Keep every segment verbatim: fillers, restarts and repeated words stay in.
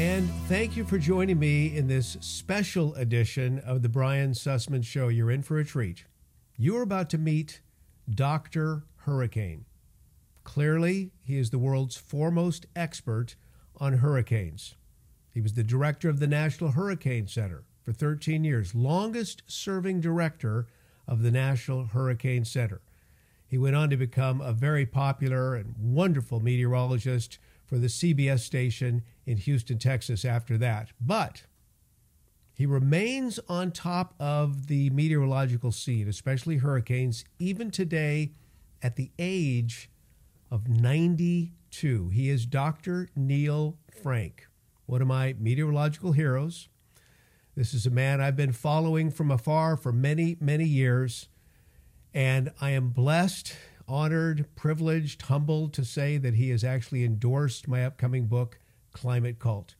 And thank you for joining me in this special edition of the Brian Sussman Show. You're in for a treat. You're about to meet Doctor Hurricane. Clearly, he is the world's foremost expert on hurricanes. He was the director of the National Hurricane Center for thirteen years, longest-serving director of the National Hurricane Center. He went on to become a very popular and wonderful meteorologist for the C B S station in Houston, Texas after that. But he remains on top of the meteorological scene, especially hurricanes, even today at the age of ninety-two. He is Doctor Neil Frank, one of my meteorological heroes. This is a man I've been following from afar for many, many years, and I am blessed, honored, privileged, humbled to say that he has actually endorsed my upcoming book, Climate Cult.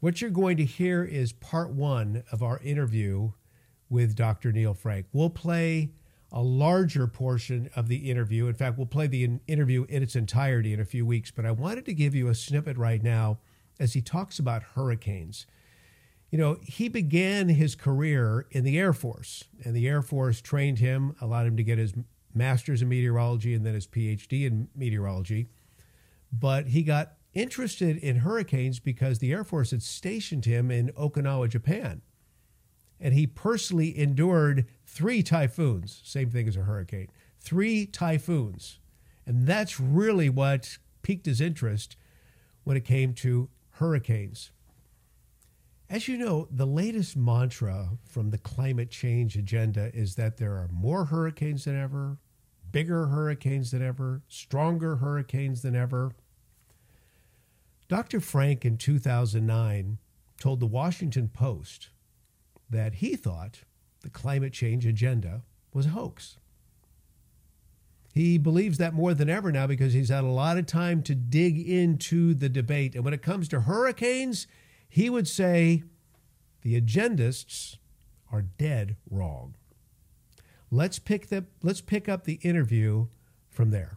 What you're going to hear is part one of our interview with Doctor Neil Frank. We'll play a larger portion of the interview. In fact, we'll play the interview in its entirety in a few weeks, but I wanted to give you a snippet right now as he talks about hurricanes. You know, he began his career in the Air Force, and the Air Force trained him, allowed him to get his master's in meteorology and then his P H D in meteorology. But he got interested in hurricanes because the Air Force had stationed him in Okinawa, Japan. And he personally endured three typhoons, same thing as a hurricane, three typhoons. And that's really what piqued his interest when it came to hurricanes. As you know, the latest mantra from the climate change agenda is that there are more hurricanes than ever, bigger hurricanes than ever, stronger hurricanes than ever. Doctor Frank in two thousand nine told the Washington Post that he thought the climate change agenda was a hoax. He believes that more than ever now because he's had a lot of time to dig into the debate. And when it comes to hurricanes, he would say the agendists are dead wrong. Let's pick the, let's pick up the interview from there.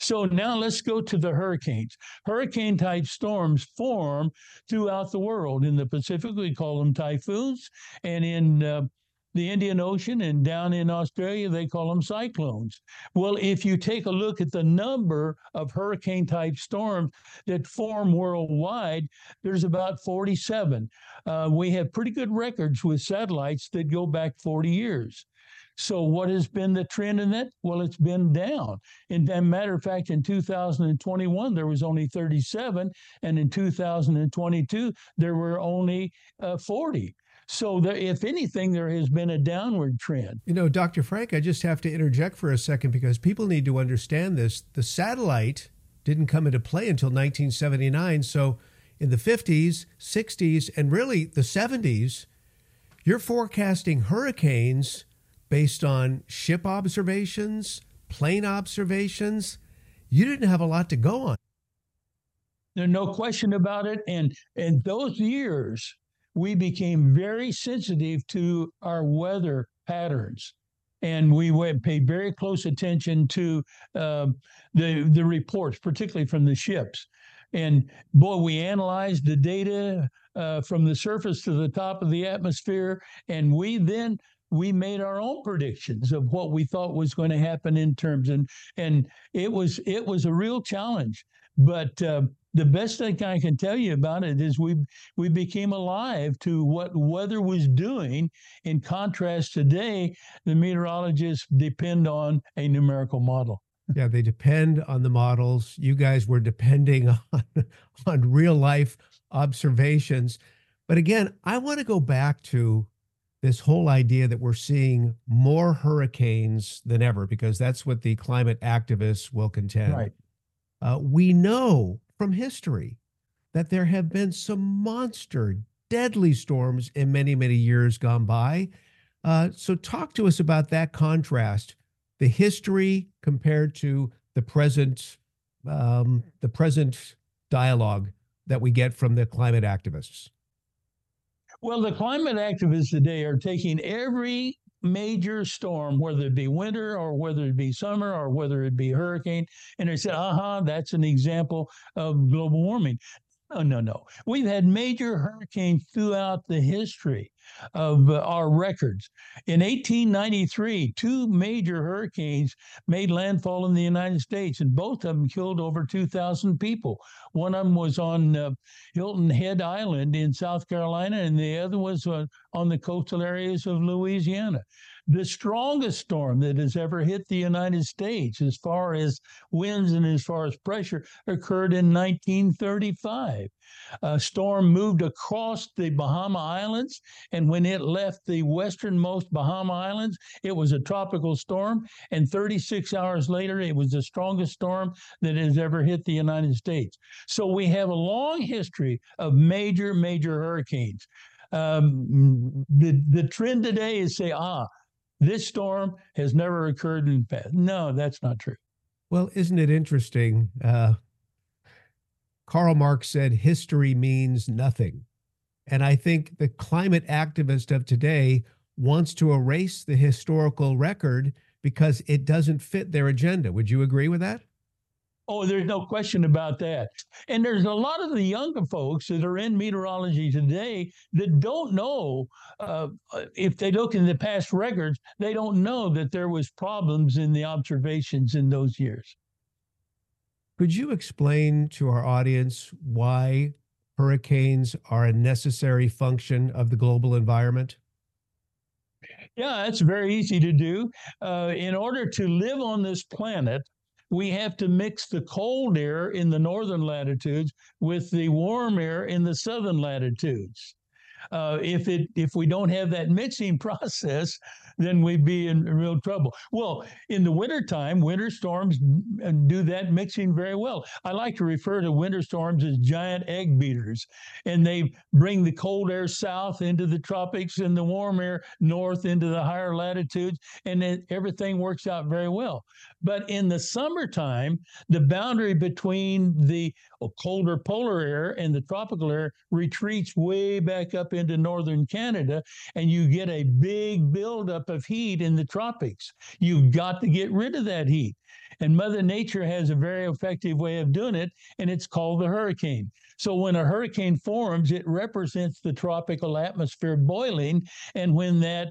So now let's go to the hurricanes. Hurricane-type storms form throughout the world. In the Pacific, we call them typhoons, and in uh, the Indian Ocean and down in Australia, they call them cyclones. Well, if you take a look at the number of hurricane-type storms that form worldwide, there's about forty-seven. Uh, we have pretty good records with satellites that go back forty years. So what has been the trend in that? Well, it's been down. And as a matter of fact, in two thousand twenty-one, there was only thirty-seven. And in two thousand twenty-two, there were only uh, forty. So there, if anything, there has been a downward trend. You know, Doctor Frank, I just have to interject for a second because people need to understand this. The satellite didn't come into play until nineteen seventy-nine. So in the fifties, sixties, and really the seventies, you're forecasting hurricanes based on ship observations, plane observations. You didn't have a lot to go on. There's no question about it. And in those years, we became very sensitive to our weather patterns. And we went, paid very close attention to uh, the, the reports, particularly from the ships. And boy, we analyzed the data uh, from the surface to the top of the atmosphere. And we then we made our own predictions of what we thought was going to happen in terms, and and it was it was a real challenge. But uh, the best thing I can tell you about it is we we became alive to what weather was doing. In contrast, today the meteorologists depend on a numerical model. Yeah, they depend on the models. You guys were depending on on real life observations. But again, I want to go back to this whole idea that we're seeing more hurricanes than ever, because that's what the climate activists will contend. Right. Uh, we know from history that there have been some monster, deadly storms in many, many years gone by. Uh, so talk to us about that contrast, the history compared to the present, um, the present dialogue that we get from the climate activists. Well, the climate activists today are taking every major storm, whether it be winter or whether it be summer or whether it be hurricane, and they say, aha, that's an example of global warming. No, no, no. We've had major hurricanes throughout the history of uh, our records. In eighteen ninety-three, two major hurricanes made landfall in the United States, and both of them killed over two thousand people. One of them was on uh, Hilton Head Island in South Carolina, and the other was uh, on the coastal areas of Louisiana. The strongest storm that has ever hit the United States, as far as winds and as far as pressure, occurred in nineteen thirty-five. A storm moved across the Bahama Islands, and when it left the westernmost Bahama Islands, it was a tropical storm, and thirty-six hours later, it was the strongest storm that has ever hit the United States. So we have a long history of major, major hurricanes. Um, the, the trend today is say, ah, this storm has never occurred in the past. No, that's not true. Well, isn't it interesting? Uh, Karl Marx said, history means nothing. And I think the climate activist of today wants to erase the historical record because it doesn't fit their agenda. Would you agree with that? Oh, there's no question about that. And there's a lot of the younger folks that are in meteorology today that don't know, uh, if they look in the past records, they don't know that there was problems in the observations in those years. Could you explain to our audience why hurricanes are a necessary function of the global environment? Yeah, that's very easy to do. Uh, in order to live on this planet, we have to mix the cold air in the northern latitudes with the warm air in the southern latitudes. Uh, if it if we don't have that mixing process, then we'd be in real trouble. Well, in the wintertime, winter storms do that mixing very well. I like to refer to winter storms as giant egg beaters, and they bring the cold air south into the tropics and the warm air north into the higher latitudes, and then everything works out very well. But in the summertime, the boundary between the colder polar air and the tropical air retreats way back up into northern Canada, and you get a big buildup of heat in the tropics. You've got to get rid of that heat. And Mother Nature has a very effective way of doing it, and it's called the hurricane. So when a hurricane forms, it represents the tropical atmosphere boiling, and when that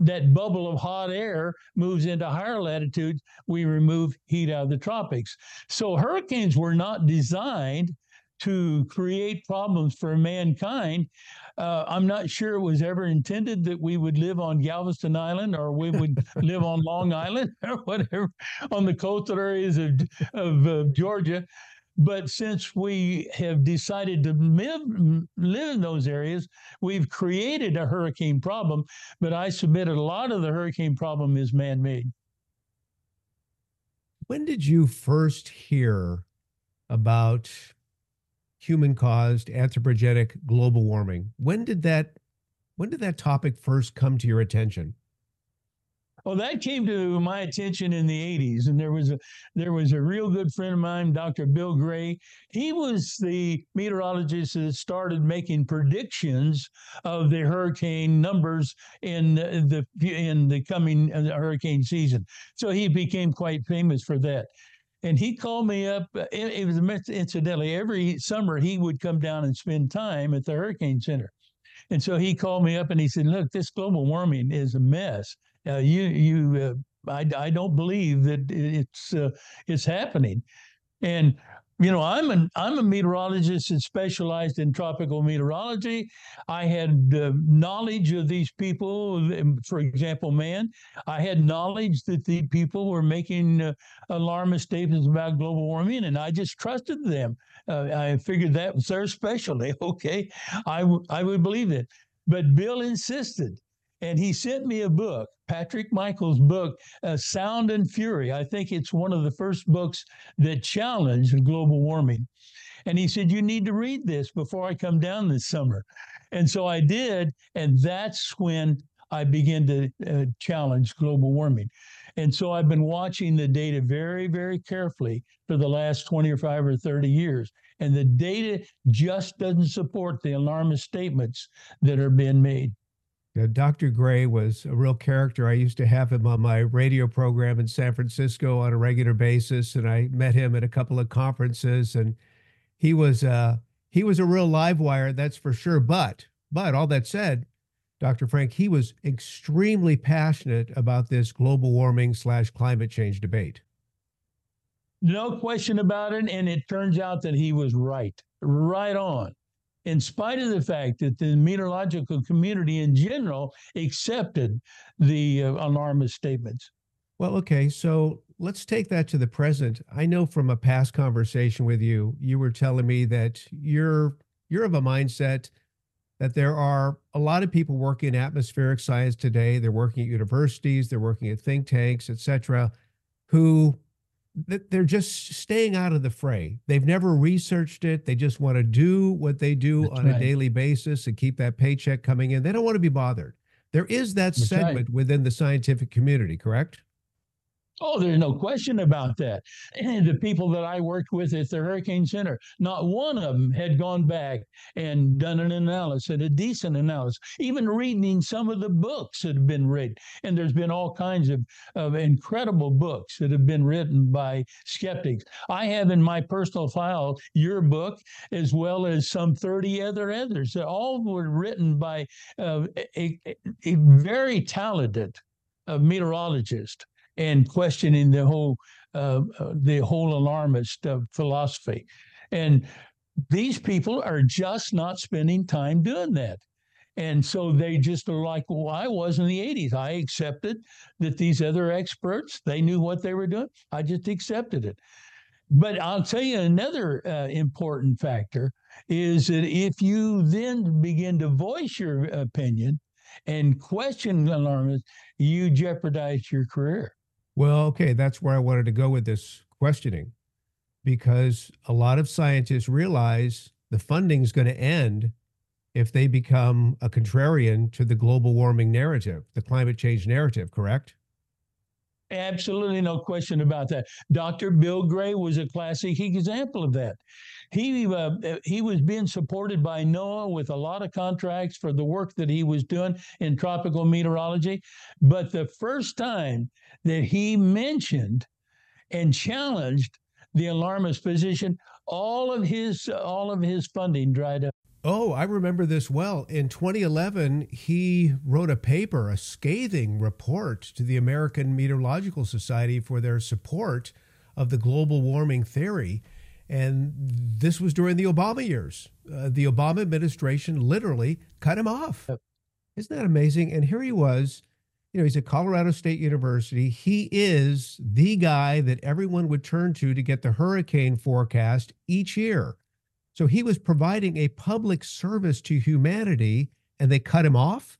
that bubble of hot air moves into higher latitudes, we remove heat out of the tropics. So hurricanes were not designed to create problems for mankind. Uh, I'm not sure it was ever intended that we would live on Galveston Island, or we would live on Long Island, or whatever, on the coastal areas of, of uh, Georgia. But since we have decided to live, live in those areas, we've created a hurricane problem. But I submit a lot of the hurricane problem is man-made. When did you first hear about human-caused anthropogenic global warming? When did that when did that topic first come to your attention? Well, that came to my attention in the eighties, and there was a there was a real good friend of mine, Doctor Bill Gray. He was the meteorologist that started making predictions of the hurricane numbers in the in the coming hurricane season. So he became quite famous for that. And he called me up. It was incidentally every summer he would come down and spend time at the Hurricane Center. And so he called me up and he said, "Look, this global warming is a mess. Uh, you, you, uh, I, I don't believe that it's uh, it's happening." And you know, I'm an I'm a meteorologist that specialized in tropical meteorology. I had uh, knowledge of these people. For example, man, I had knowledge that the people were making uh, alarmist statements about global warming, and I just trusted them. Uh, I figured that was their specialty. Okay, I w- I would believe it. But Bill insisted. And he sent me a book, Patrick Michaels' book, uh, Sound and Fury. I think it's one of the first books that challenged global warming. And he said, "You need to read this before I come down this summer." And so I did. And that's when I began to uh, challenge global warming. And so I've been watching the data very, very carefully for the last twenty-five or thirty years. And the data just doesn't support the alarmist statements that are being made. Now, Doctor Gray was a real character. I used to have him on my radio program in San Francisco on a regular basis, and I met him at a couple of conferences, and he was uh, he was a real live wire, that's for sure. But, but all that said, Doctor Frank, he was extremely passionate about this global warming slash climate change debate. No question about it. And it turns out that he was right, right on. In spite of the fact that the meteorological community in general accepted the uh, alarmist statements. Well, okay, so let's take that to the present. I know from a past conversation with you, you were telling me that you're you're of a mindset that there are a lot of people working in atmospheric science today. They're working at universities, they're working at think tanks, et cetera, who they're just staying out of the fray. They've never researched it. They just want to do what they do That's on right. a daily basis and keep that paycheck coming in. They don't want to be bothered. There is that That's segment right. within the scientific community, correct? Oh, there's no question about that. And the people that I worked with at the Hurricane Center, not one of them had gone back and done an analysis, a decent analysis, even reading some of the books that have been written. And there's been all kinds of, of incredible books that have been written by skeptics. I have in my personal file your book, as well as some thirty other others. They all were written by uh, a, a very talented uh, meteorologist. And questioning the whole uh, the whole alarmist uh, philosophy, and these people are just not spending time doing that, and so they just are like, well, I was in the eighties. I accepted that these other experts, they knew what they were doing. I just accepted it. But I'll tell you another uh, important factor is that if you then begin to voice your opinion and question alarmists, you jeopardize your career. Well, okay, that's where I wanted to go with this questioning, because a lot of scientists realize the funding is going to end if they become a contrarian to the global warming narrative, the climate change narrative, correct? Absolutely, no question about that. Doctor Bill Gray was a classic example of that. He uh, he was being supported by NOAA with a lot of contracts for the work that he was doing in tropical meteorology. But the first time that he mentioned and challenged the alarmist position, all of his all of his funding dried up. Oh, I remember this well. In twenty eleven, he wrote a paper, a scathing report to the American Meteorological Society for their support of the global warming theory. And this was during the Obama years. Uh, the Obama administration literally cut him off. Isn't that amazing? And here he was, you know, he's at Colorado State University. He is the guy that everyone would turn to to get the hurricane forecast each year. So he was providing a public service to humanity, and they cut him off?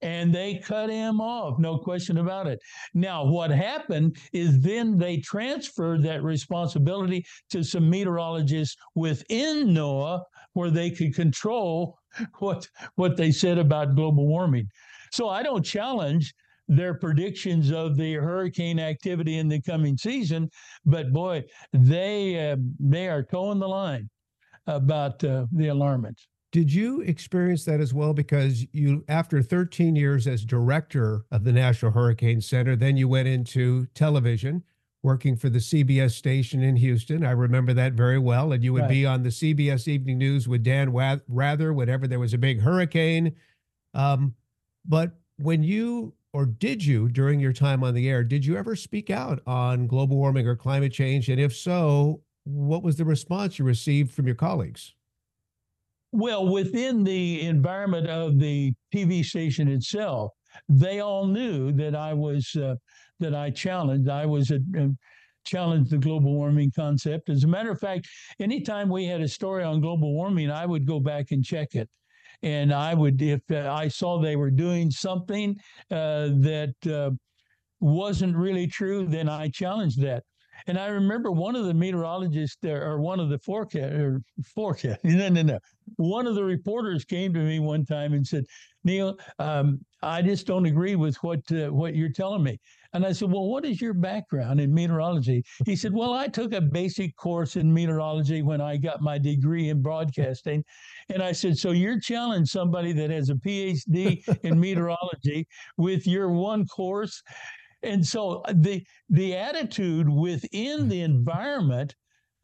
And they cut him off, no question about it. Now, what happened is then they transferred that responsibility to some meteorologists within NOAA, where they could control what, what they said about global warming. So I don't challenge their predictions of the hurricane activity in the coming season, but boy, they uh, they are toeing the line about uh, the alarmants. Did you experience that as well? Because you, after thirteen years as director of the National Hurricane Center, then you went into television, working for the C B S station in Houston. I remember that very well. And you would right. be on the C B S Evening News with Dan Rather whenever there was a big hurricane. Um, but when you Or did you, during your time on the air, did you ever speak out on global warming or climate change? And if so, what was the response you received from your colleagues? Well, within the environment of the T V station itself, they all knew that I was, uh, that I challenged, I was a, a challenged the global warming concept. As a matter of fact, anytime we had a story on global warming, I would go back and check it. And I would, if I saw they were doing something uh, that uh, wasn't really true, then I challenged that. And I remember one of the meteorologists there, or one of the forecast, or forecast, no, no, no. One of the reporters came to me one time and said, Neil, um, I just don't agree with what uh, what you're telling me. And I said, well, what is your background in meteorology? He said, well, I took a basic course in meteorology when I got my degree in broadcasting. And I said, so you're challenging somebody that has a P H D in meteorology with your one course? And so the the attitude within the environment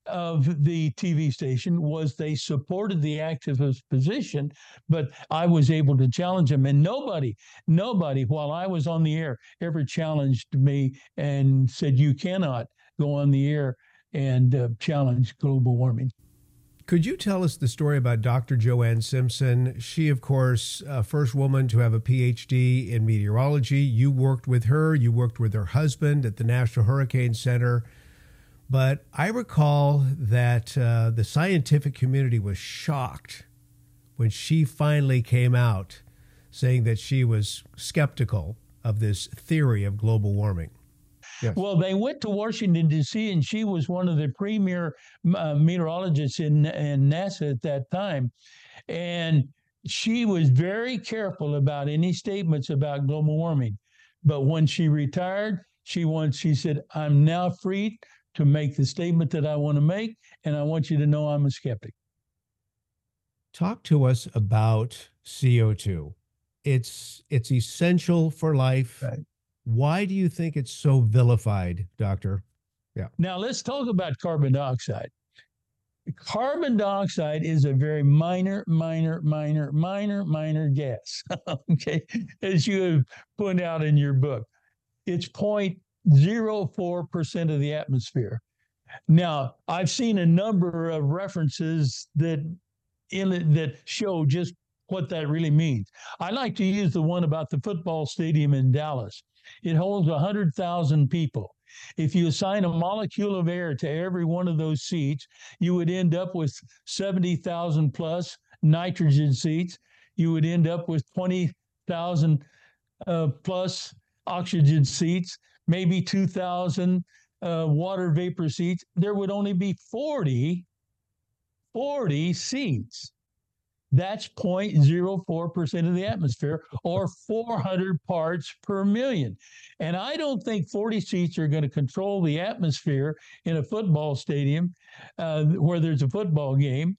of the T V station was they supported the activist position, but I was able to challenge them. And nobody, nobody, while I was on the air, ever challenged me and said, you cannot go on the air and uh, challenge global warming. Could you tell us the story about Doctor Joanne Simpson? She, of course, uh, first woman to have a P H D in meteorology. You worked with her. You worked with her husband at the National Hurricane Center. But I recall that uh, the scientific community was shocked when she finally came out saying that she was skeptical of this theory of global warming. Yes. Well, they went to Washington, D C, and she was one of the premier uh, meteorologists in, in NASA at that time. And she was very careful about any statements about global warming. But when she retired, she once she said, I'm now free to make the statement that I want to make, and I want you to know I'm a skeptic. Talk to us about C O two. It's, it's essential for life. Right. Why do you think it's so vilified, Doctor? Yeah. Now let's talk about carbon dioxide. Carbon dioxide is a very minor, minor, minor, minor, minor gas, okay, as you have pointed out in your book. It's zero point zero four percent of the atmosphere. Now, I've seen a number of references that, in, that show just what that really means. I like to use the one about the football stadium in Dallas. It holds one hundred thousand people. If you assign a molecule of air to every one of those seats, you would end up with seventy thousand plus nitrogen seats. You would end up with twenty thousand uh, plus oxygen seats, maybe two thousand uh, water vapor seats. There would only be forty, forty seats. That's zero point zero four percent of the atmosphere, or four hundred parts per million. And I don't think forty seats are going to control the atmosphere in a football stadium uh, where there's a football game,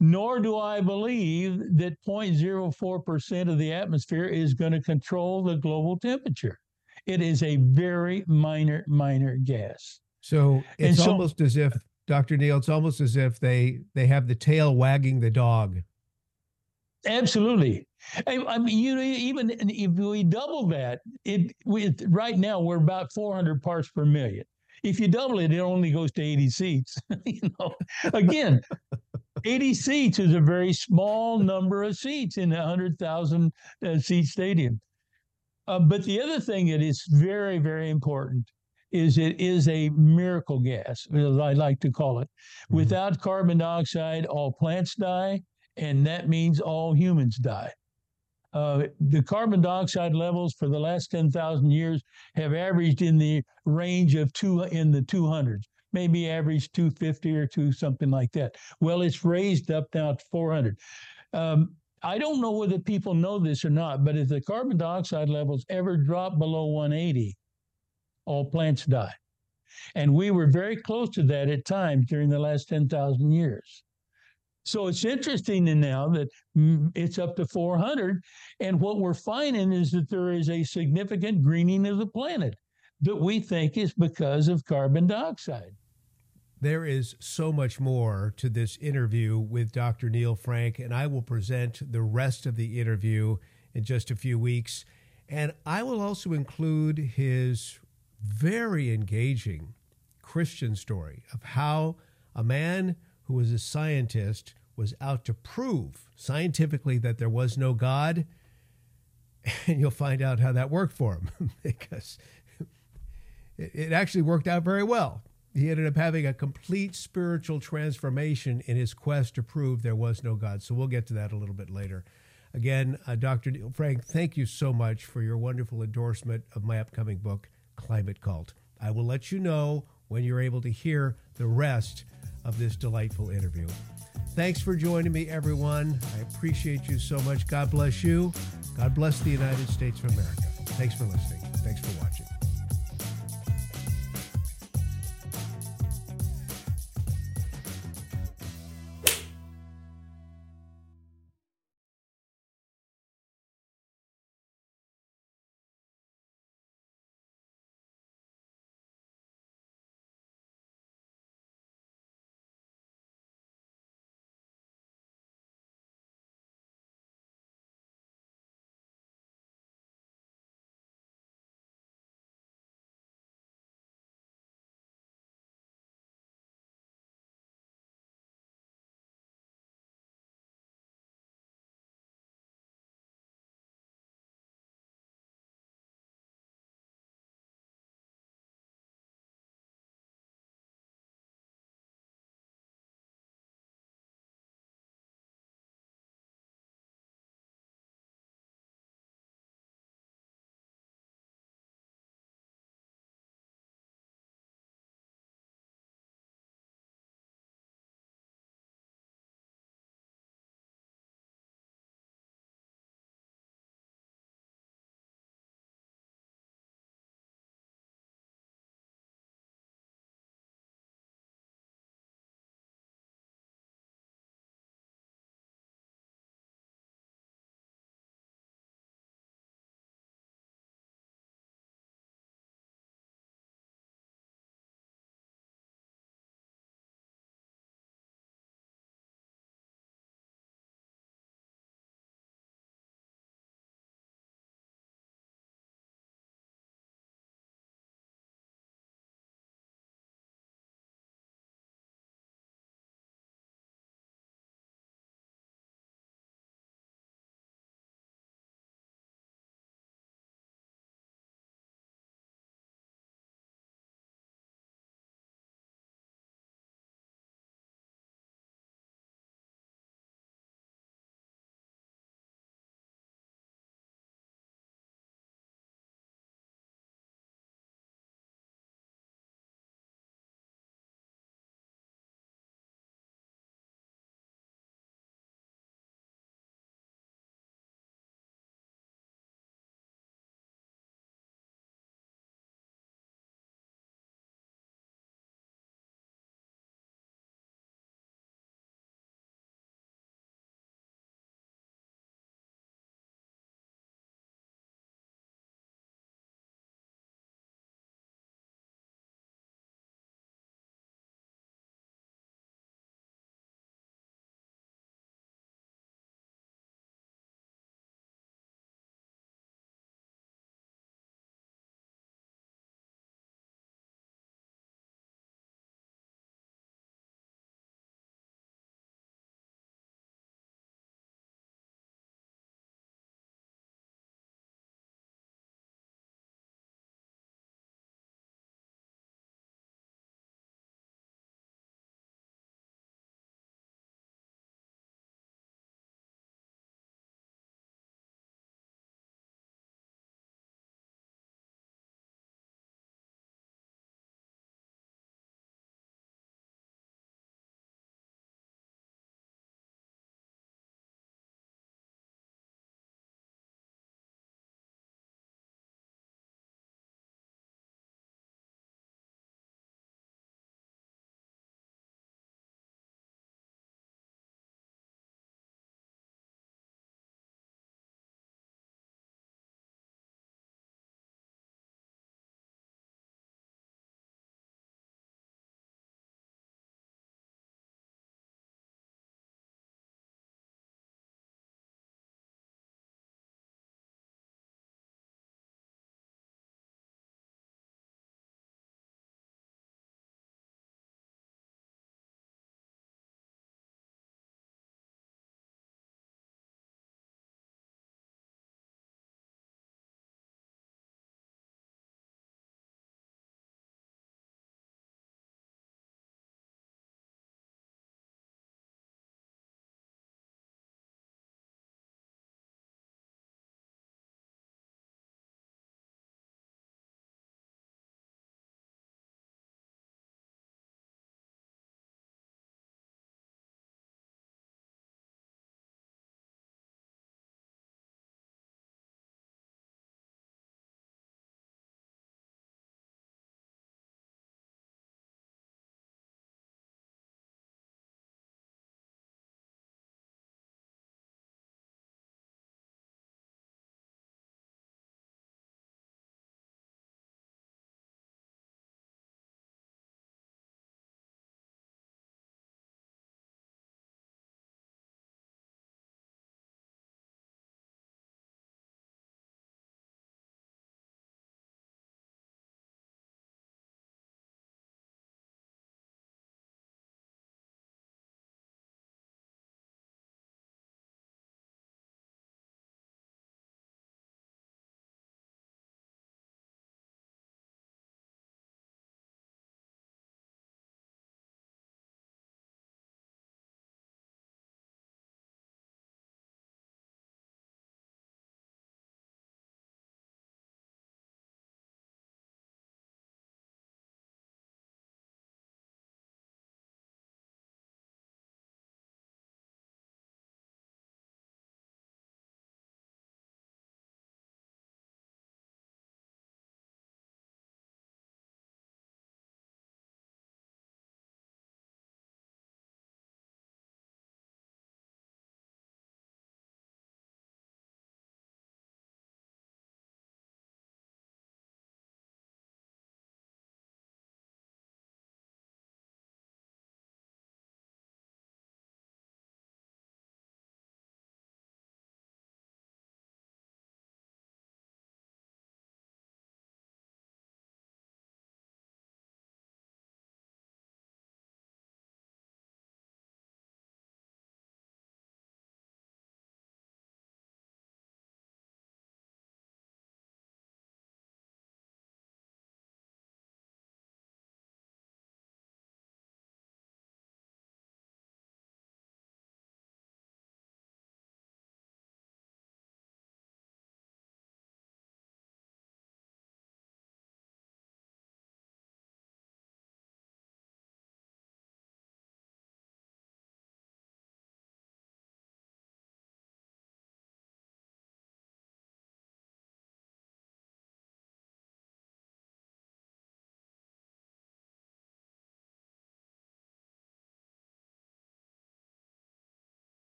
nor do I believe that zero point zero four percent of the atmosphere is going to control the global temperature. It is a very minor, minor gas. So it's so, almost as if, Doctor Neil, it's almost as if they, they have the tail wagging the dog. Absolutely. I, I mean, you know, even if we double that, it we, right now we're about four hundred parts per million. If you double it, it only goes to eighty seats. You know, again, eighty seats is a very small number of seats in a one hundred thousand uh, seat stadium. Uh, but the other thing that is very, very important is it is a miracle gas, as I like to call it. Mm-hmm. Without carbon dioxide, all plants die. And that means all humans die. Uh, the carbon dioxide levels for the last ten thousand years have averaged in the range of two in the two hundreds, maybe average two fifty or two, something like that. Well, it's raised up now to four hundred. Um, I don't know whether people know this or not, but if the carbon dioxide levels ever drop below one eighty, all plants die. And we were very close to that at times during the last ten thousand years. So it's interesting now that it's up to four hundred, and what we're finding is that there is a significant greening of the planet that we think is because of carbon dioxide. There is so much more to this interview with Doctor Neil Frank, and I will present the rest of the interview in just a few weeks. And I will also include his very engaging Christian story of how a man who was a scientist, was out to prove scientifically that there was no God. And you'll find out how that worked for him, because it actually worked out very well. He ended up having a complete spiritual transformation in his quest to prove there was no God. So we'll get to that a little bit later. Again, uh, Doctor Neil Frank, thank you so much for your wonderful endorsement of my upcoming book, Climate Cult. I will let you know when you're able to hear the rest of this delightful interview. Thanks for joining me, everyone. I appreciate you so much. God bless you. God bless the United States of America. Thanks for listening. Thanks for watching.